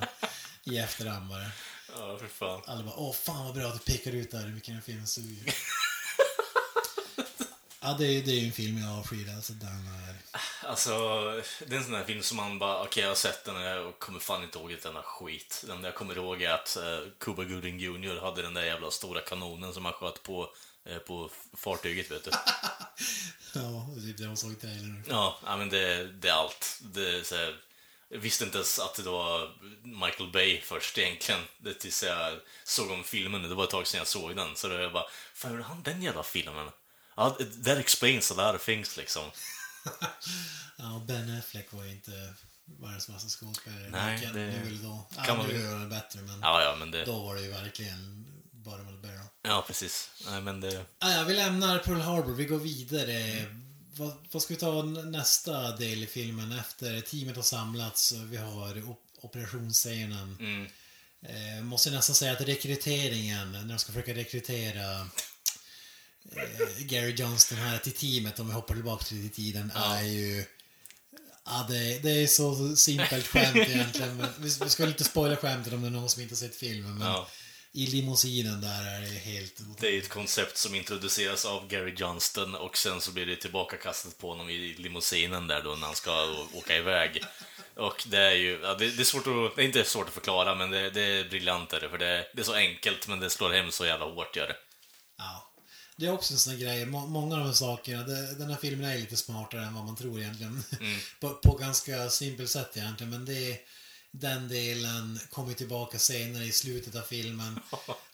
i efterhand bara. Ja, för fan. Alla bara, åh fan vad bra att du pekar ut där hur mycket den filmen suger. Ja, det är, det är ju en film jag avskyr. Alltså, den är... alltså, det är en sån här film som man bara, okej okay, jag har sett den här och kommer fan inte ihåg att den här skit. Den jag kommer ihåg är att eh, Cuba Gooding Junior hade den där jävla stora kanonen som han sköt på, eh, på fartyget, vet du. Ja, det har såg till nu. Ja, men det, det är allt. Det är så här, jag visste inte ens att det var Michael Bay först egentligen. Det tills jag såg om filmen. Det var ett tag sedan jag såg den. Så då jag bara, fan hur han den jävla filmen? Ja, that explains a lot of things liksom. Ja, Ben Affleck var ju inte världens massa skådespelare. Nej, det nu vill då. Kan ja, man ju göra det bättre, men ja, ja, men det... då var det ju verkligen bara med Barrow. Ja, precis. Nej, men det... ah, ja, vi lämnar Pearl Harbor, vi går vidare. Mm. Vad, vad ska vi ta nästa del i filmen efter teamet har samlats? Vi har op- operationsscenen. Mm. Eh, måste nästan säga att rekryteringen, när de ska försöka rekrytera Gary Johnston här till teamet, om vi hoppar tillbaka till tiden, ja. Är ju ja, det, det är så simpelt skämt egentligen, men vi, vi ska inte spoila skämten om det är någon som inte har sett filmen, men ja. I limousinen där är det helt... Det är ett koncept som introduceras av Gary Johnston och sen så blir det tillbaka kastat på honom i limousinen där då när han ska åka iväg. Och det är ju... Ja, det, det är svårt att... Det är inte svårt att förklara, men det, det är briljantare för det, det är så enkelt, men det slår hem så jävla hårt, gör det. Ja. Det är också en sån grej, många av de här sakerna, det, den här filmen är lite smartare än vad man tror egentligen, mm. på, på ganska simpelt sätt egentligen, men det, den delen kommer tillbaka senare i slutet av filmen.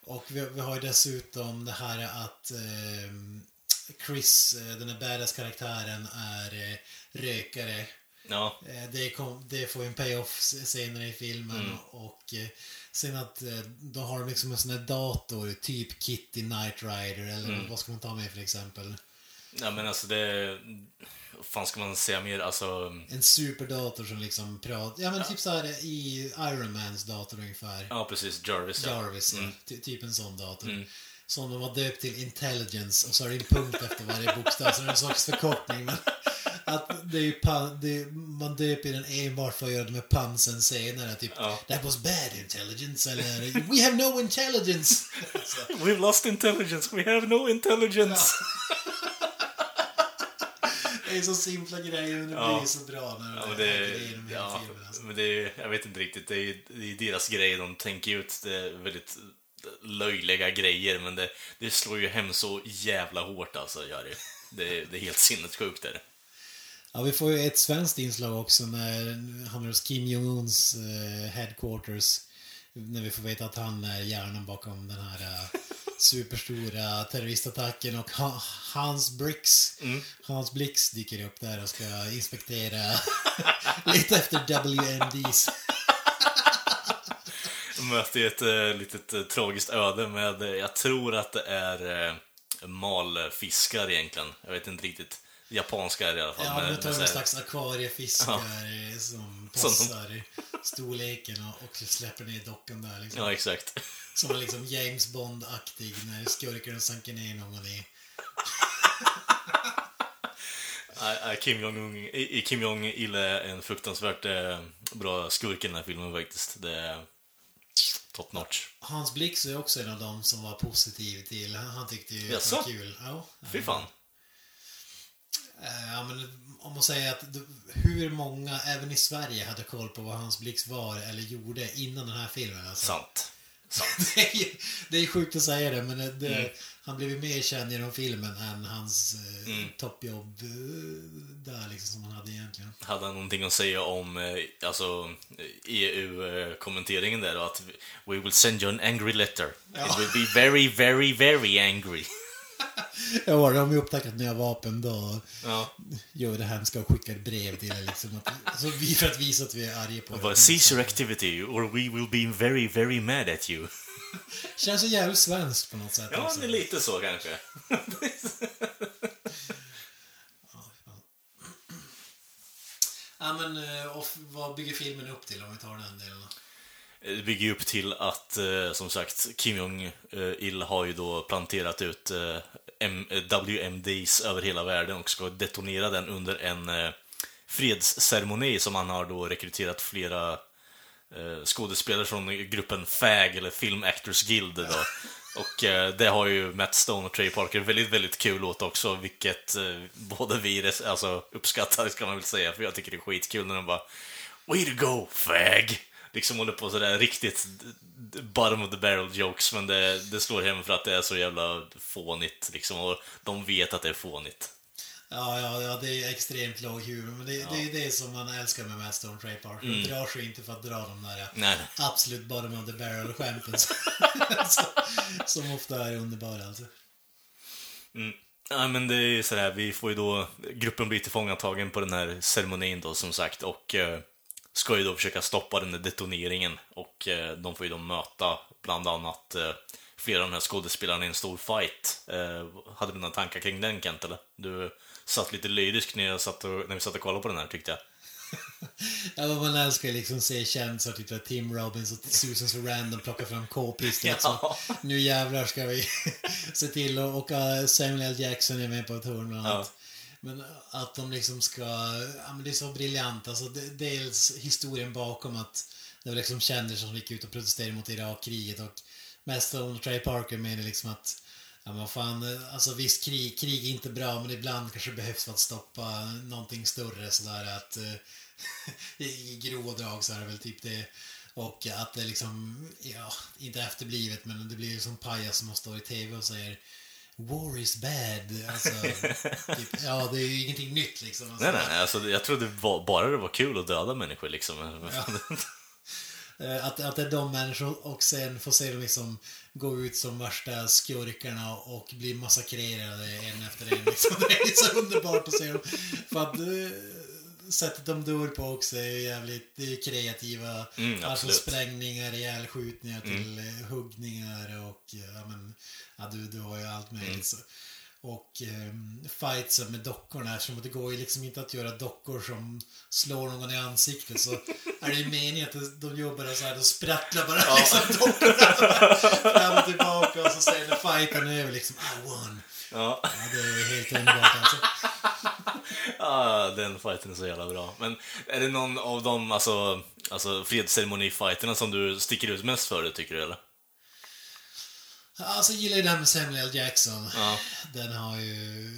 Och vi, vi har ju dessutom det här att eh, Chris, den här badass karaktären, är eh, rökare. Ja. Det, kom, det får en payoff senare i filmen, mm. och eh, sen att eh, då har de liksom en sån här dator, typ Kitty Knight Rider eller mm. vad ska man ta med för exempel? Ja, men alltså det, fan ska man säga mer, alltså en superdator som liksom pratar, ja men ja. Typ så här i Iron Mans dator ungefär. Ja, precis, Jarvis. Jarvis, ja. Mm. Ty, typ en sån dator. Mm. Som de var döpt till Intelligence, och så är det en punkt efter varje bokstav, så det är en slags förkortning, men att det är pan, det är, man döper den enbart för att göra det med pansen senare, typ, ja. That was bad intelligence, eller we have no intelligence. Så. We've lost intelligence, we have no intelligence. Ja. Det är så simpla grejer, men det ja. Blir så bra när de ja, det, är grejer med ja, filmen. Alltså. Men det är, jag vet inte riktigt, det är, det är deras grejer de tänker ut, det är väldigt löjliga grejer, men det, det slår ju hem så jävla hårt, alltså, gör det. Det, det är helt sinnessjukt där. Ja, vi får ju ett svenskt inslag också när han är hos Kim Jong-uns eh, headquarters, när vi får veta att han är hjärnan bakom den här eh, superstora terroristattacken, och ha- Hans Blix mm. Hans Blix dyker upp där och ska inspektera lite efter W M Ds. Möter ju ett äh, litet äh, tragiskt öde med, äh, jag tror att det är äh, malfiskar egentligen, jag vet inte riktigt. Japanska i alla fall. Ja, nu tar de en slags akvariefiskar ja. Som passar i storleken och, och släpper ner dockan där liksom. Ja, exakt. Som är liksom James Bond-aktig när skurken sanker ner någon i. I, I, Kim Jong-un, i, i Kim Jong-il är en fruktansvärt eh, bra skurk i den här filmen faktiskt. Det är top notch. Hans Blix är också en av dem som var positiv till. Han, han tyckte ju att det var kul. Ja, fy fan. Ja, men om man säger att hur många även i Sverige hade koll på vad Hans Blix var eller gjorde innan den här filmen, alltså. Sant, sant. det, är, det är sjukt att säga det, men det, mm. han blev ju mer känd genom filmen än hans mm. toppjobb där liksom, som han hade egentligen. Hade han någonting att säga om alltså E U-kommenteringen där då, att we will send you an angry letter, ja. It will be very, very, very angry. Ja, de har ju upptäckt nya vapen då. Ja. Gör det hemska och skickar brev till det liksom. Så vi, för att visa att vi är arga på det. Cease your activity or we will be very, very mad at you. Känns så jävligt svenskt på något sätt. Ja, också. Det är lite så kanske. Ja, men vad bygger filmen upp till om vi tar den delen? Det bygger upp till att, som sagt, Kim Jong-il har ju då planterat ut W M Ds över hela världen och ska detonera den under en fredsceremoni som han har då rekryterat flera skådespelare från gruppen F A G eller Film Actors Guild då, Och eh, det har ju Matt Stone och Trey Parker väldigt, väldigt kul åt också, vilket eh, både vi alltså, uppskattar, ska man väl säga, för jag tycker det är skitkul när de bara way to go, fag! Liksom håller på sådär riktigt bottom of the barrel jokes, men det, det slår hem för att det är så jävla fånigt liksom, och de vet att det är fånigt. Ja, ja, ja, det är extremt låg humor, men det, ja. det är det som man älskar med Matt Stone och Trey Parker. Mm. Drar sig inte för att dra de där Nej. absolut bottom of the barrel-skämten som, som ofta är underbara alltså. Mm. Ja, men det är så här, vi får ju då, gruppen blir tillfångatagen på den här ceremonin då, som sagt, och eh, ska ju då försöka stoppa den där detoneringen, och eh, de får ju då möta bland annat eh, flera av de här skådespelarna i en stor fight. Eh, hade du några tankar kring den, Kent, eller? Du satt lite lyrisk när, jag satt och, när vi satt och kollade på den här, tyckte jag. Ja, man älskar liksom se kändisar, typ Tim Robbins och Susan Sarandon plocka fram k-pisten. Ja. Nu jävlar ska vi se till, och, och uh, Samuel L. Jackson är med på ett hörn och allt. Ja. Men att de liksom ska, ja, men det är så briljant. Alltså, det, dels historien bakom att det var liksom kändisar som gick ut och protesterade mot Irak-kriget, och mest av Trey Parker menar liksom att ja, men fan, alltså visst, krig, krig är inte bra, men ibland kanske behövs för att stoppa någonting större sådär, att uh, i grova drag så är det väl typ det, och att det liksom, ja, inte efterblivet, men det blir ju som pajas som står i tv och säger war is bad, alltså, typ, ja, det är ju ingenting nytt liksom, alltså. Nej, nej, nej, alltså, jag trodde bara det var kul att döda människor liksom. Ja. Att, att det är de människor, och sen får se dem liksom gå ut som värsta skurkarna och bli massakrerade en efter en liksom. Det är så underbart att se dem, för att sättet de dör på också är jävligt, det är kreativa, mm, alltså sprängningar, ihjälskjutningar till mm. huggningar, och ja, men, ja, du, du har ju allt möjligt mm. så. Och um, fightsen med dockorna, eftersom det går ju liksom inte att göra dockor som slår någon i ansiktet, så är det ju meningen att de jobbar så här, de sprattlar bara ja. liksom dockorna fram och tillbaka, och så ställer fighten över liksom I won. Ja. Ja, det är helt underbart alltså. Ja, den fighten är så jävla bra. Men är det någon av de alltså, alltså fredsceremoni-fighterna som du sticker ut mest för, tycker du, eller? Alltså, jag gillar ju den med Samuel L. Jackson. Ja. Den har ju...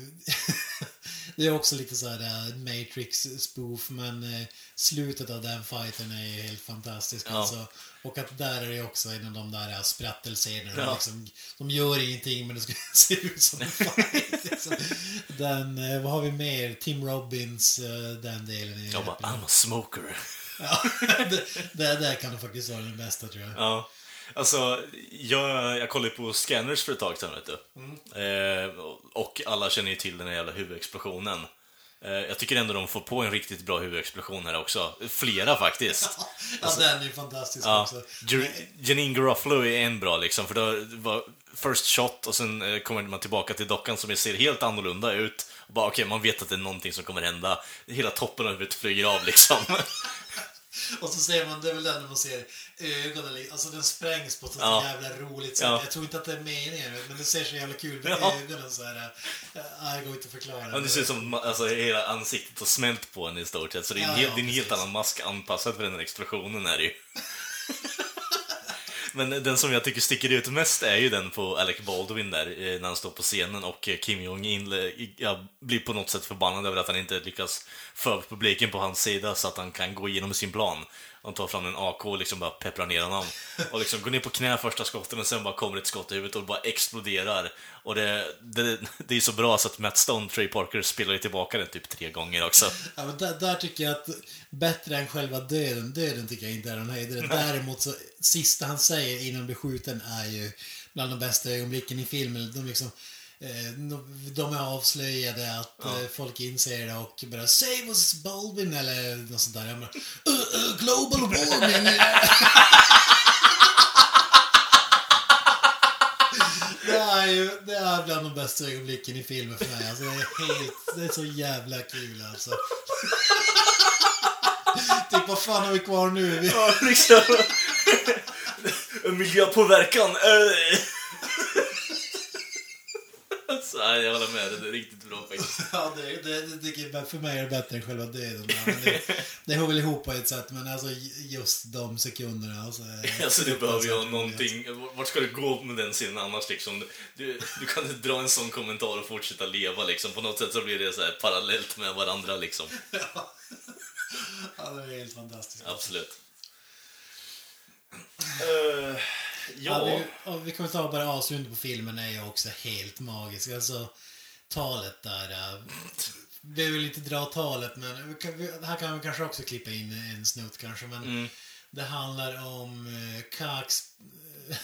det är också lite så här Matrix-spoof, men slutet av den fighten är ju helt fantastisk. Ja. Alltså. Och att där är det också en av de där sprattelserierna. Ja. Liksom, de gör ingenting, men det ska se ut som en fight. Liksom. Den, vad har vi mer? Tim Robbins, den delen. Jag bara, I'm a smoker. Ja, det, det där kan faktiskt vara den bästa, tror jag. Ja. Alltså, jag, jag kollade på Scanners för ett tag sedan, vet du. Mm. Eh, och alla känner ju till den här jävla huvudexplosionen. Eh, jag tycker ändå de får på en riktigt bra huvudexplosion här också. Flera faktiskt. Ja, alltså, den är ju fantastisk ja, också. Ger- Janeane Garofalo är en bra liksom, för då var first shot, och sen eh, kommer man tillbaka till dockan som ser helt annorlunda ut. Och bara okej, okay, man vet att det är någonting som kommer hända. Hela toppen av huvudet flyger av liksom. Och så ser man, det är väl den när man ser ögonen, alltså den sprängs på ett så ja. jävla roligt sätt. Ja. Jag tror inte att det är meningen, men det ser så jävla kul med ja. ögonen så här. Jag går inte att förklara. Ja, det ser ut som alltså, hela ansiktet har smält på en i stort sett, så det är en, ja, hel, ja, det är en helt annan mask anpassad för den här explosionen är det ju. Men den som jag tycker sticker ut mest är ju den på Alec Baldwin där, när han står på scenen och Kim Jong-il ja, blir på något sätt förbannad över att han inte lyckas för publiken på hans sida så att han kan gå igenom sin plan. Han tar fram en A K och liksom bara pepprar ner honom. Och liksom går ner på knä första skottet, men sen bara kommer ett skott i huvudet och bara exploderar. Och det, det, det är så bra så att Matt Stone, Trey Parker spelar ju tillbaka den typ tre gånger också. Ja, men där, där tycker jag att bättre än själva döden, döden tycker jag inte är den höjdare. Däremot så, sista han säger innan han blir skjuten är ju bland de bästa ögonblicken i filmen. De liksom... de är avslöjade att ja. folk inser det och bara save us Baldwin eller något sånt där. Bara, uh, uh, global warming. Det är ju, det är bland de bästa ögonblicken i filmen för mig. Alltså, det är helt, det är så jävla kul alltså. Typ vad fan har vi kvar nu? Ja, liksom. Miljöpåverkan. Alltså, nej, jag håller med, det är riktigt bra faktiskt. Ja, det, det, det, för mig är det bättre än själva döden. Det, det hör väl ihop på ett sätt, men alltså just de sekunderna. Alltså, alltså du behöver ju ha någonting, vart ska du gå med den scenen annars liksom? Du, du kan inte dra en sån kommentar och fortsätta leva liksom, på något sätt så blir det så här parallellt med varandra liksom. Ja, ja det är helt fantastiskt. Absolut. Uh, ja. Ja, vi, vi kommer ta bara avslutet på filmen är ju också helt magisk. Alltså talet där äh, vi vill inte dra talet, men vi kan, vi, här kan vi kanske också klippa in en snutt kanske, men mm. det handlar om uh, Cox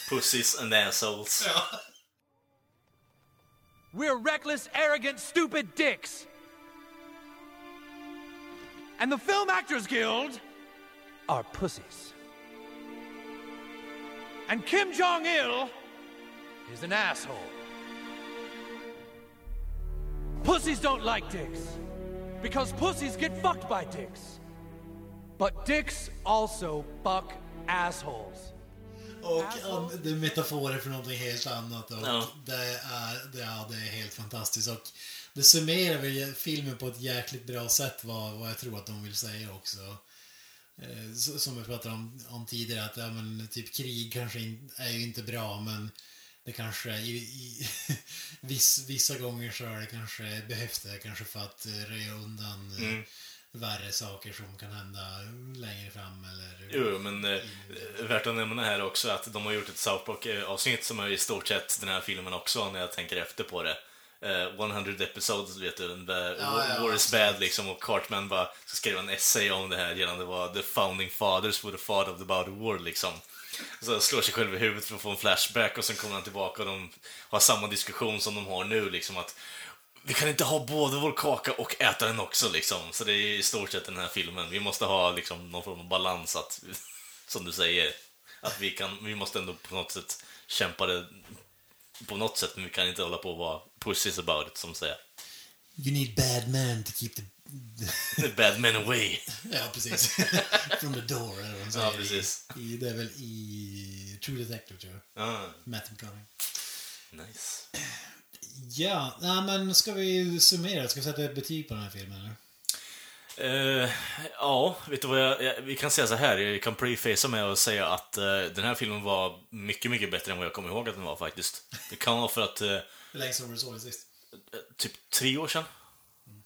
Pussies and assholes. Ja. We're reckless, arrogant, stupid dicks. And the Film Actors Guild are pussies. And Kim Jong-il is an asshole. Pussies don't like dicks, because pussies get fucked by dicks. But dicks also fuck assholes. Och um, det är metaforer för någonting helt annat. Och no. det, är, det, ja, det är helt fantastiskt. Och det summerar väl filmen på ett jäkligt bra sätt, vad, vad jag tror att de vill säga också. Som vi pratade om, om tidigare, att ja, men, typ krig kanske in, är ju inte bra, men det kanske i, i, viss, vissa gånger så är det kanske behövs det kanske för att röja undan mm. värre saker som kan hända längre fram eller... Jo, men i, eh, värt att nämna här också att de har gjort ett South Park avsnitt som är i stort sett den här filmen också, när jag tänker efter på det. Uh, hundra episodes, vet du, and the ja, war, ja, war is bad liksom, och Cartman bara ska skriva en essay om det här gällande vad the founding fathers were the father of the body war liksom. Så slår sig själv i huvudet för att få en flashback, och sen kommer han tillbaka och de har samma diskussion som de har nu liksom, att vi kan inte ha både vår kaka och äta den också liksom. Så det är i stort sett den här filmen. Vi måste ha liksom någon form av balans, att, som du säger, att vi kan, vi måste ändå på något sätt kämpa det på något sätt, men vi kan inte hålla på och vara pussies about it, som säger. You need bad men to keep the, the bad men away. Ja, precis. From the door, eller vad de säger. Ja, precis. I, i, det är väl i True Detective, tror jag. Ah. Matthew McConaughey. Nice. Ja, nej, men ska vi summera? Ska vi sätta ett betyg på den här filmen, eller? Uh, ja, vet du vad jag, jag, vi kan säga så här, jag kan prefacea med och säga att uh, den här filmen var mycket, mycket bättre än vad jag kommer ihåg att den var faktiskt. Det kan vara för att uh, hur länge som du såg det sist? Uh, typ tre år sedan. Mm.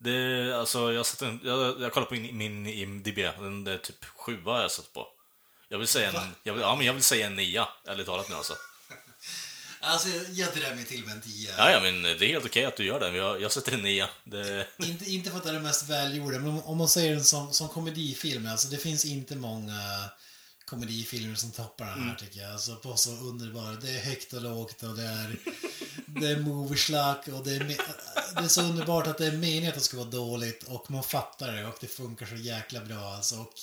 Det, alltså, jag, satt en, jag, jag kollade på min, min I M D B, den där typ sjua jag satt på. Jag vill säga en, jag vill, ja, men jag vill säga en nia, ärligt talat nu alltså. Alltså jag drar mig till med en tia. Ja, ja, men det är helt okej att du gör det. Jag, jag sätter en nia. Det... Inte, inte för att det är det mest välgjorda, men om man säger den som, som komedifilm, alltså det finns inte många komedifilmer som toppar den här mm. tycker jag. Alltså på så underbara, det är högt och lågt och det är, det är movieslack och det är, det är så underbart att det är meningen att det ska vara dåligt och man fattar det och det funkar så jäkla bra alltså. Och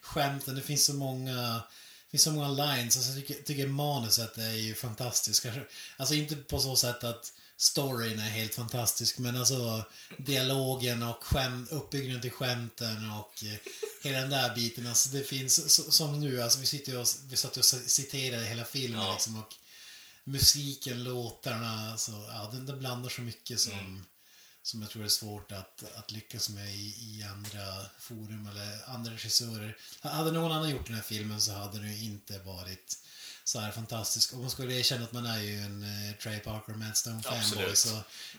skämten, det finns så många... Det finns så många lines, alltså, jag tycker, tycker manuset är ju fantastiskt. Alltså inte på så sätt att storyn är helt fantastisk, men alltså dialogen och skäm, uppbyggnaden till skämten och hela den där biten. Alltså det finns, så, som nu, alltså vi sitter och, vi satt och citerade hela filmen ja. Liksom, och musiken, låtarna, alltså, ja, den, den blandar så mycket som... Mm. Som jag tror är svårt att, att lyckas med i, i andra forum eller andra regissörer. Hade någon annan gjort den här filmen så hade den ju inte varit så här fantastisk. Och man skulle erkänna att man är ju en eh, Trey Parker och Matt Stone fanboy, så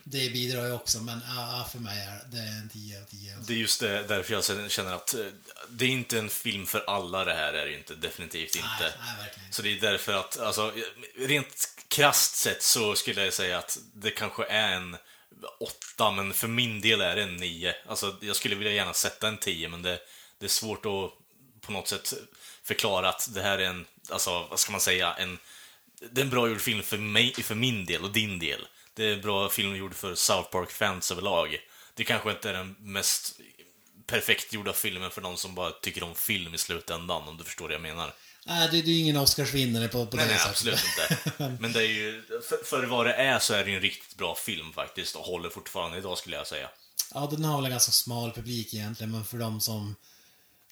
det bidrar ju också. Men ah, för mig är det en tio av tio. Det är just det, därför jag känner att det är inte en film för alla, det här är det inte, definitivt inte. Nej, nej, verkligen inte. Så det är därför att, alltså, rent krasst sett så skulle jag säga att det kanske är en åtta, men för min del är det en nio. Alltså jag skulle vilja gärna sätta en tio, men det, det är svårt att på något sätt förklara att det här är en, alltså vad ska man säga, en, det är en bra gjord film för mig, för min del och din del. Det är en bra film gjord för South Park-fans överlag. Det kanske inte är den mest perfekt gjorda filmen för någon som bara tycker om film i slutändan, om du förstår vad jag menar. Nej, det, det är ju ingen Oscarsvinnare på, på nej, den nej, absolut inte. Men det är ju, för, för vad det är så är det ju en riktigt bra film faktiskt, och håller fortfarande idag skulle jag säga. Ja, den har väl en ganska smal publik egentligen, men för dem som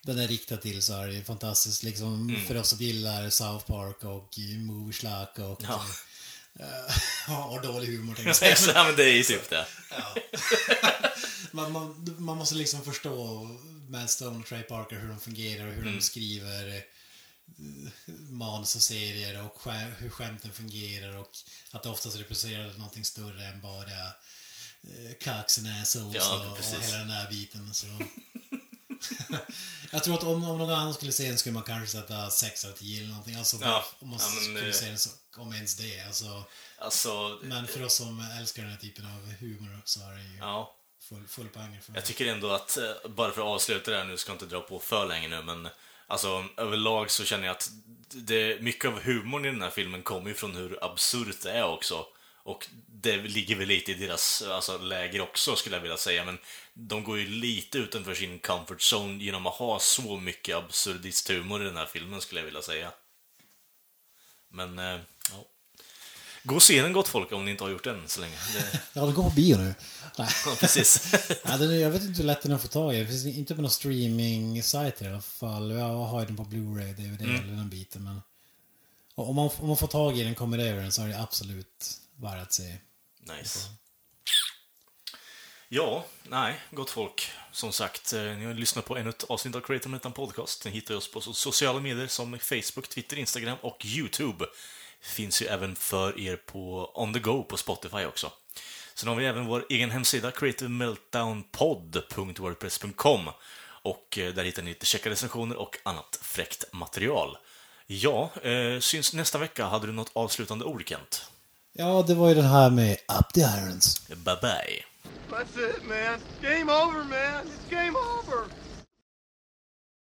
den är riktad till så är det ju fantastiskt liksom, mm. för oss som gillar South Park och Movieslack och ja. Ja, dålig humor. Ja, men det är ju syftet. Ja. man, man, man måste liksom förstå Matt Stone och Trey Parker, hur de fungerar och hur mm. de skriver manus och serier och skäm, hur skämten fungerar och att det oftast representerar någonting större än bara eh, kaxen och, ja, och hela den där biten. Så. Jag tror att om, om någon annan skulle se den skulle man kanske sätta sex av tio eller någonting. Alltså, ja, om man ja, skulle det... se den så, om ens det. Alltså, alltså, men för oss som älskar den här typen av humor så är det ju ja. full, full banger för mig. Jag tycker ändå att, bara för att avsluta det här nu, ska jag inte dra på för länge nu, men alltså överlag så känner jag att det, mycket av humorn i den här filmen kommer ju från hur absurt det är också. Och det ligger väl lite i deras alltså, läger också skulle jag vilja säga. Men de går ju lite utanför sin comfort zone genom att ha så mycket absurdist humor i den här filmen skulle jag vilja säga. Men, eh, ja. Gå och se den gott folk om ni inte har gjort den så länge. Det... ja, det går på bio nu. Nej. Ja, precis. Ja, det, jag vet inte hur lätt den är att få tag i. Det finns inte på någon streaming-sajt i alla fall. Jag har den på Blu-ray, D V D mm. eller den biten. Men... om, man, om man får tag i den kommer det över den så är det absolut... bara att se. Nice. Ja, nej, gott folk. Som sagt, ni har lyssnat på ännu ett avsnitt av Creative Mountain Podcast. Ni hittar oss på sociala medier som Facebook, Twitter, Instagram och YouTube. Finns ju även för er på On The Go på Spotify också. Sen har vi även vår egen hemsida creative meltdown pod punkt wordpress punkt com och där hittar ni lite checka recensioner och annat fräckt material. Ja, eh, syns nästa vecka. Hade du något avslutande ord, Kent? Ja, det var ju den här med Up the Irons. Bye bye. That's it, man. Game over, man. It's game over.